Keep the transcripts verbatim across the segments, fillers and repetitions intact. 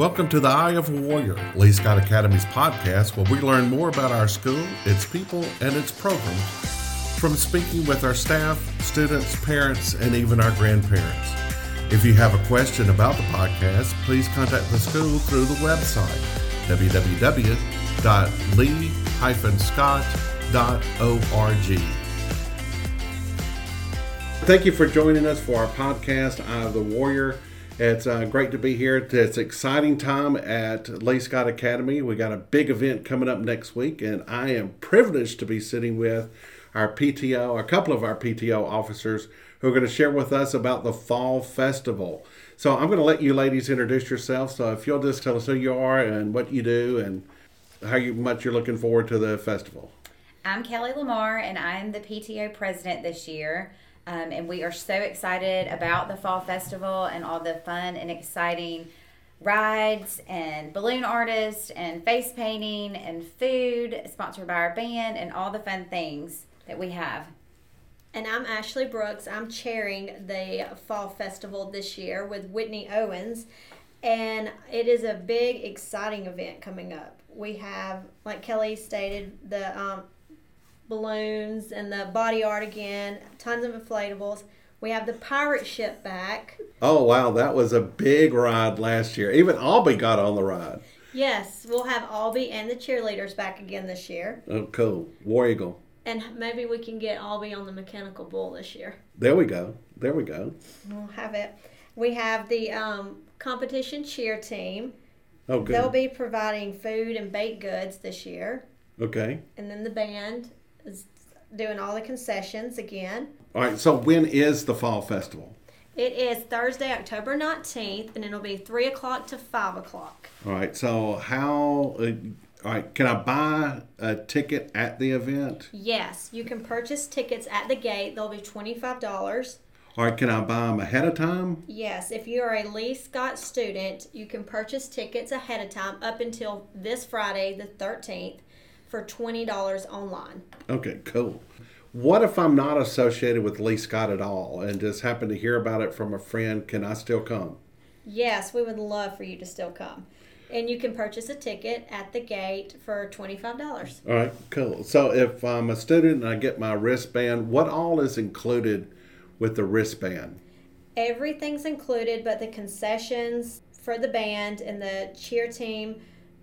Welcome to the Eye of a Warrior, Lee Scott Academy's podcast, where we learn more about our school, its people, and its programs, from speaking with our staff, students, parents, and even our grandparents. If you have a question about the podcast, please contact the school through the website, w w w dot lee dash scott dot org. Thank you for joining us for our podcast, Eye of the Warrior. It's uh, great to be here. It's an exciting time at Lee Scott Academy. We got a big event coming up next week, and I am privileged to be sitting with our P T O, a couple of our P T O officers who are going to share with us about the Fall Festival. So I'm going to let you ladies introduce yourselves. So if you'll just tell us who you are and what you do and how you, much you're looking forward to the festival. I'm Kelly Lamar, and I'm the P T O president this year. Um, and we are so excited about the Fall Festival and all the fun and exciting rides and balloon artists and face painting and food sponsored by our band and all the fun things that we have. And I'm Ashley Brooks. I'm chairing the Fall Festival this year with Whitney Owens. And it is a big, exciting event coming up. We have, like Kelly stated, the... Um, balloons and the body art again, tons of inflatables. We have the pirate ship back. Oh wow, that was a big ride last year. Even Albie got on the ride. Yes, we'll have Albie and the cheerleaders back again this year. Oh cool, War Eagle. And maybe we can get Albie on the mechanical bull this year. There we go, there we go. We'll have it. We have the um, competition cheer team. Oh good. They'll be providing food and baked goods this year. Okay. And then the band is doing all the concessions again. All right, so when is the Fall Festival? It is Thursday, October nineteenth, and it'll be three o'clock to five o'clock. All right, so how, uh, all right, can I buy a ticket at the event? Yes, you can purchase tickets at the gate. They'll be twenty-five dollars. All right, can I buy them ahead of time? Yes, if you are a Lee Scott student, you can purchase tickets ahead of time up until this Friday, the thirteenth. For twenty dollars online. Okay, cool. What if I'm not associated with Lee Scott at all and just happen to hear about it from a friend? Can I still come? Yes, we would love for you to still come. And you can purchase a ticket at the gate for twenty-five dollars. All right, cool. So if I'm a student and I get my wristband, what all is included with the wristband? Everything's included but the concessions for the band and the cheer team,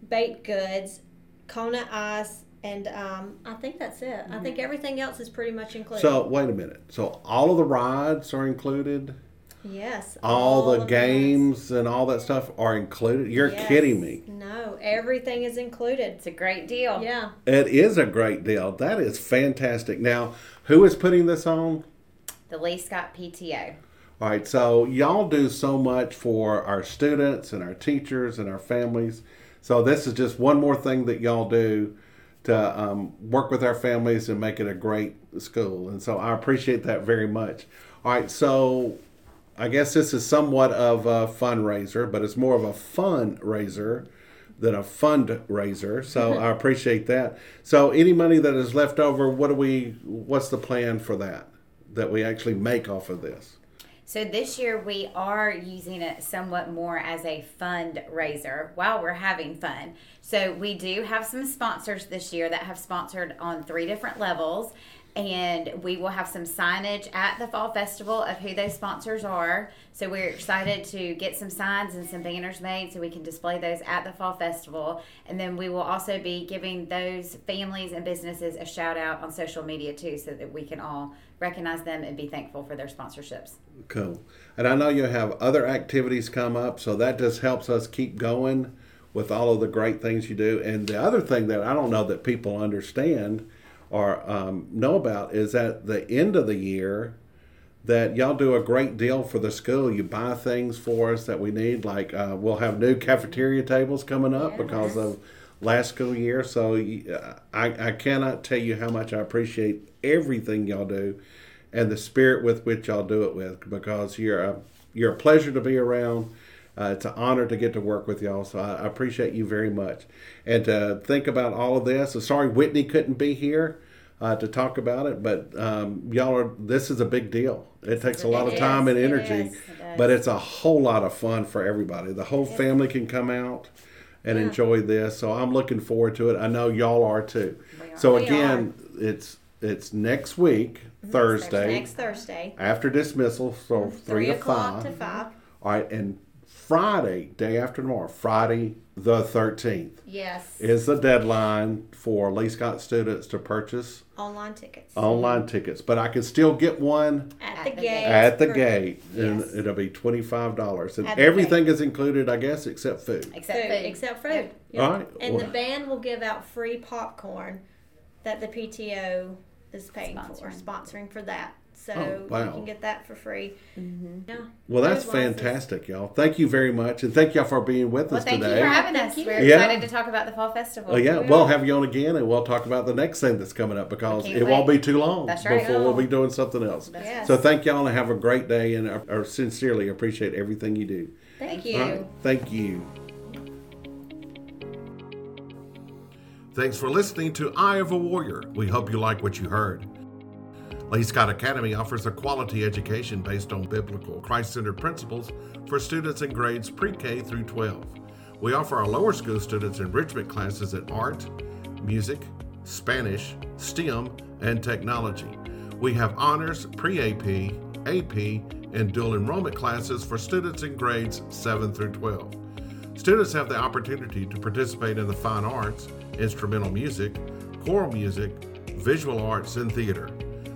baked goods, Kona ice, and um, I think that's it. Mm-hmm. I think everything else is pretty much included. So, wait a minute. So, all of the rides are included? Yes. All, all the games and all that stuff are included? You're yes. kidding me. No, everything is included. It's a great deal. Yeah. It is a great deal. That is fantastic. Now, who is putting this on? The Lee Scott P T O. All right. So, y'all do so much for our students and our teachers and our families. So this is just one more thing that y'all do to um, work with our families and make it a great school. And so I appreciate that very much. All right, so I guess this is somewhat of a fundraiser, but it's more of a fundraiser than a fundraiser. So I appreciate that. So any money that is left over, what do we? What's the plan for that, that we actually make off of this? So this year we are using it somewhat more as a fundraiser while we're having fun. So we do have some sponsors this year that have sponsored on three different levels, and we will have some signage at the Fall Festival of who those sponsors are. So we're excited to get some signs and some banners made so we can display those at the Fall Festival. And then we will also be giving those families and businesses a shout out on social media too, so that we can all recognize them and be thankful for their sponsorships. Cool. And I know you have other activities come up, so that just helps us keep going with all of the great things you do. And the other thing that I don't know that people understand or um, know about is at the end of the year that y'all do a great deal for the school. You buy things for us that we need, like uh, we'll have new cafeteria tables coming up yes. because of last school year. So uh, I, I cannot tell you how much I appreciate everything y'all do and the spirit with which y'all do it with, because you're a, you're a pleasure to be around. Uh, it's an honor to get to work with y'all, so I appreciate you very much. And to uh, think about all of this, sorry Whitney couldn't be here, uh, to talk about it. But um, y'all are, this is a big deal. It takes a lot of time and energy, but it's a whole lot of fun for everybody. The whole family can come out and enjoy this. So I'm looking forward to it. I know y'all are too. So again, it's it's next week, Thursday. Next Thursday. After dismissal, so three o'clock to five. All right, and Friday, day after tomorrow, Friday the thirteenth. Yes. Is the deadline for Lee Scott students to purchase online tickets. Online tickets, but I can still get one at the gate. At the gate, and yes. It'll be twenty-five dollars, and everything gate. Is included, I guess, except food. Except food. food. Except food. Yep. Yep. All right. And well, the band will give out free popcorn that the P T O is paying sponsoring. for, sponsoring for that. So oh, wow. you can get that for free. Mm-hmm. Yeah. Well, that's fantastic, y'all. Thank you very much. And thank y'all for being with well, us thank today. Thank you for having us. We're excited yeah. to talk about the Fall Festival. Oh, yeah. Ooh. We'll have you on again, and we'll talk about the next thing that's coming up, because it wait. won't be too long that's right. before oh. we'll be doing something else. Yes. So thank y'all, and have a great day, and I, I sincerely appreciate everything you do. Thank you. Right. Thank you. Thanks for listening to Eye of a Warrior. We hope you like what you heard. Lee Scott Academy offers a quality education based on biblical, Christ-centered principles for students in grades pre-K through twelve. We offer our lower school students enrichment classes in art, music, Spanish, STEM, and technology. We have honors, pre-A P, A P, and dual enrollment classes for students in grades seven through twelve. Students have the opportunity to participate in the fine arts, instrumental music, choral music, visual arts, and theater.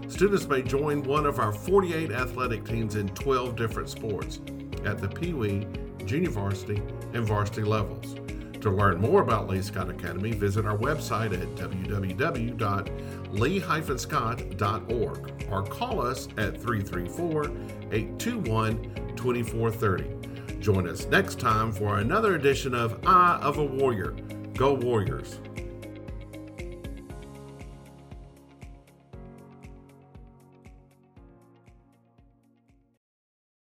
Students may join one of our forty-eight athletic teams in twelve different sports at the Pee Wee, Junior Varsity, and Varsity levels. To learn more about Lee Scott Academy, visit our website at w w w dot lee dash scott dot org or call us at three three four, eight two one, two four three zero. Join us next time for another edition of Eye of a Warrior. Go Warriors!